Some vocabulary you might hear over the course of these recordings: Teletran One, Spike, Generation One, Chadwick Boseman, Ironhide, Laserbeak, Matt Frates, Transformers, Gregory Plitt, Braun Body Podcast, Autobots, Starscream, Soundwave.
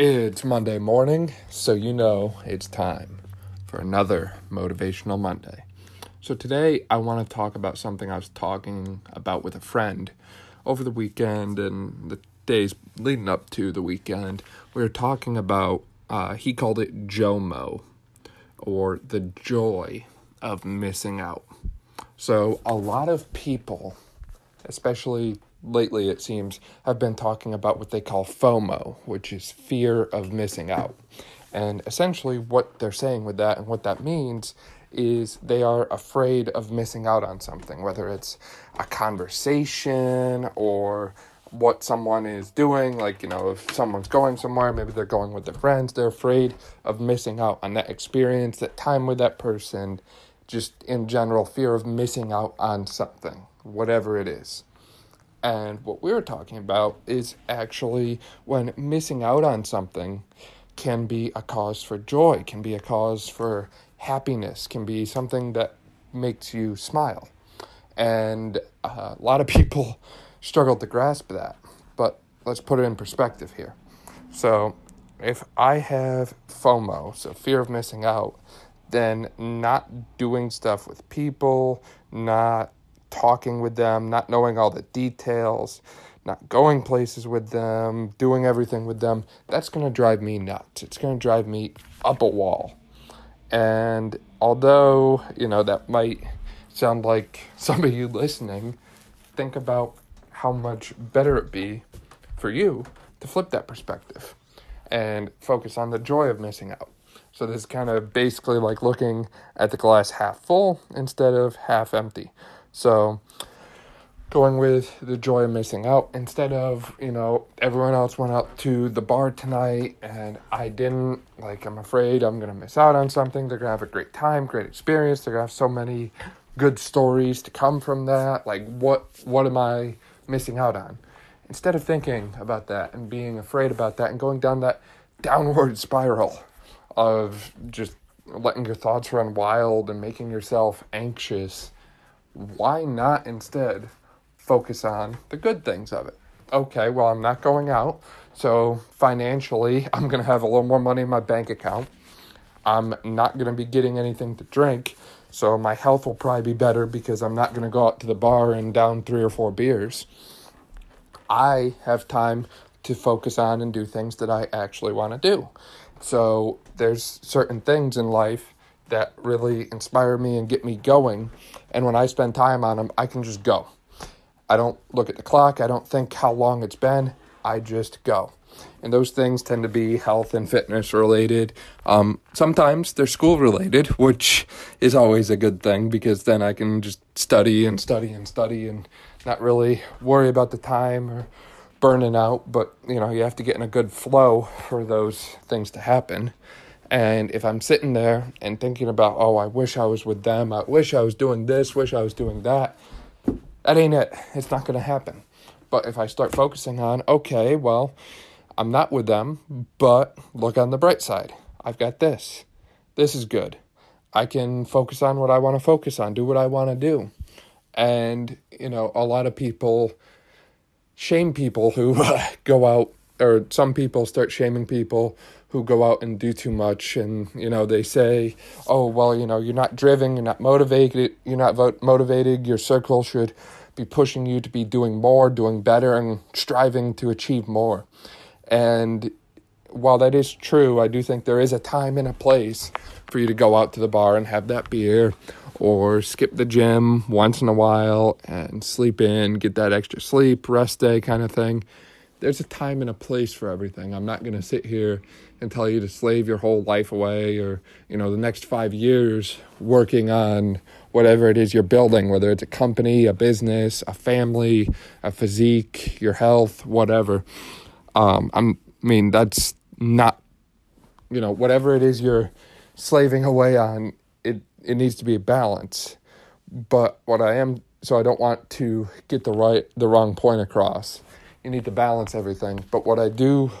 It's Monday morning, so you know it's time for another Motivational Monday. So today I want to talk about something I was talking about with a friend over the weekend and the days leading up to the weekend. We were talking about, he called it JOMO, or the joy of missing out. So a lot of people, especially lately, it seems, I've been talking about what they call FOMO, which is fear of missing out. And essentially what they're saying with that and what that means is they are afraid of missing out on something, whether it's a conversation or what someone is doing. Like, you know, if someone's going somewhere, maybe they're going with their friends, they're afraid of missing out on that experience, that time with that person, just in general, fear of missing out on something, whatever it is. And what we were talking about is actually when missing out on something can be a cause for joy, can be a cause for happiness, can be something that makes you smile. And a lot of people struggle to grasp that. But let's put it in perspective here. So if I have FOMO, so fear of missing out, then not doing stuff with people, not talking with them, not knowing all the details, not going places with them, doing everything with them, that's going to drive me nuts. It's going to drive me up a wall. And although, you know, that might sound like some of you listening, think about how much better it'd be for you to flip that perspective and focus on the joy of missing out. So this is kind of basically like looking at the glass half full instead of half empty. So going with the joy of missing out, instead of, you know, everyone else went out to the bar tonight and I didn't, like, I'm afraid I'm going to miss out on something. They're going to have a great time, great experience. They're going to have so many good stories to come from that. Like, what am I missing out on? Instead of thinking about that and being afraid about that and going down that downward spiral of just letting your thoughts run wild and making yourself anxious, why not instead focus on the good things of it? Okay, well, I'm not going out, so financially, I'm going to have a little more money in my bank account. I'm not going to be getting anything to drink, so my health will probably be better because I'm not going to go out to the bar and down 3 or 4 beers. I have time to focus on and do things that I actually want to do. So there's certain things in life that really inspire me and get me going. And when I spend time on them, I can just go. I don't look at the clock. I don't think how long it's been. I just go. And those things tend to be health and fitness related. Sometimes they're school related, which is always a good thing because then I can just study and not really worry about the time or burning out. But, you know, you have to get in a good flow for those things to happen. And if I'm sitting there and thinking about, oh, I wish I was with them, I wish I was doing this, wish I was doing that, that ain't it. It's not going to happen. But if I start focusing on, okay, well, I'm not with them, but look on the bright side. I've got this. This is good. I can focus on what I want to focus on, do what I want to do. And, you know, a lot of people shame people who go out, or some people start shaming people who go out and do too much. And, you know, they say, oh, well, you know, you're not driven, you're not motivated, your circle should be pushing you to be doing more, doing better, and striving to achieve more. And while that is true, I do think there is a time and a place for you to go out to the bar and have that beer, or skip the gym once in a while and sleep in, get that extra sleep, rest day kind of thing. There's a time and a place for everything. I'm not going to sit here and tell you to slave your whole life away, or, you know, the next 5 years working on whatever it is you're building, whether it's a company, a business, a family, a physique, your health, whatever. I mean, that's not, you know, whatever it is you're slaving away on, it needs to be a balance. But what I am, so I don't want to get the wrong point across. You need to balance everything. But what I do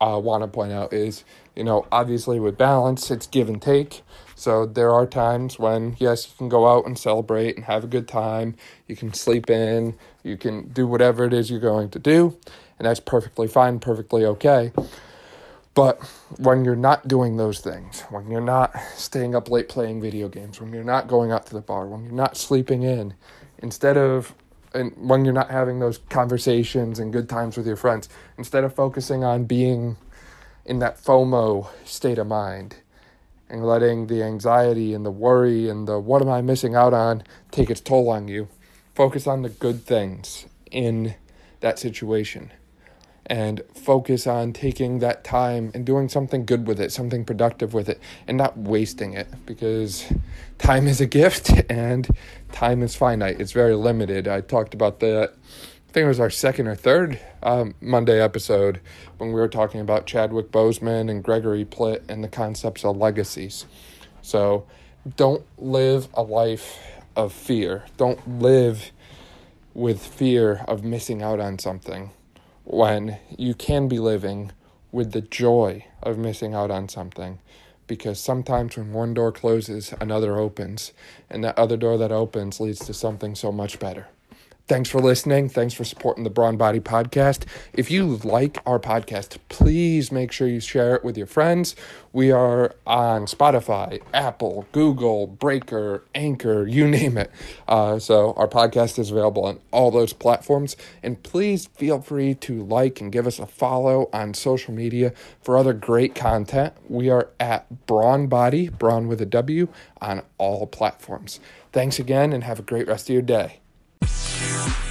want to point out is, you know, obviously with balance, it's give and take. So there are times when, yes, you can go out and celebrate and have a good time. You can sleep in. You can do whatever it is you're going to do. And that's perfectly fine, perfectly okay. But when you're not doing those things, when you're not staying up late playing video games, when you're not going out to the bar, when you're not sleeping in, and when you're not having those conversations and good times with your friends, instead of focusing on being in that FOMO state of mind and letting the anxiety and the worry and the what am I missing out on take its toll on you, focus on the good things in that situation and focus on taking that time and doing something good with it, something productive with it, and not wasting it, because time is a gift and time is finite. It's very limited. I talked about that, I think it was our second or third Monday episode when we were talking about Chadwick Boseman and Gregory Plitt and the concepts of legacies. So don't live a life of fear. Don't live with fear of missing out on something, when you can be living with the joy of missing out on something. Because sometimes when one door closes, another opens. And that other door that opens leads to something so much better. Thanks for listening. Thanks for supporting the Braun Body Podcast. If you like our podcast, please make sure you share it with your friends. We are on Spotify, Apple, Google, Breaker, Anchor, you name it. So our podcast is available on all those platforms. And please feel free to like and give us a follow on social media for other great content. We are at Braun Body, Braun with a W, on all platforms. Thanks again and have a great rest of your day. Yeah.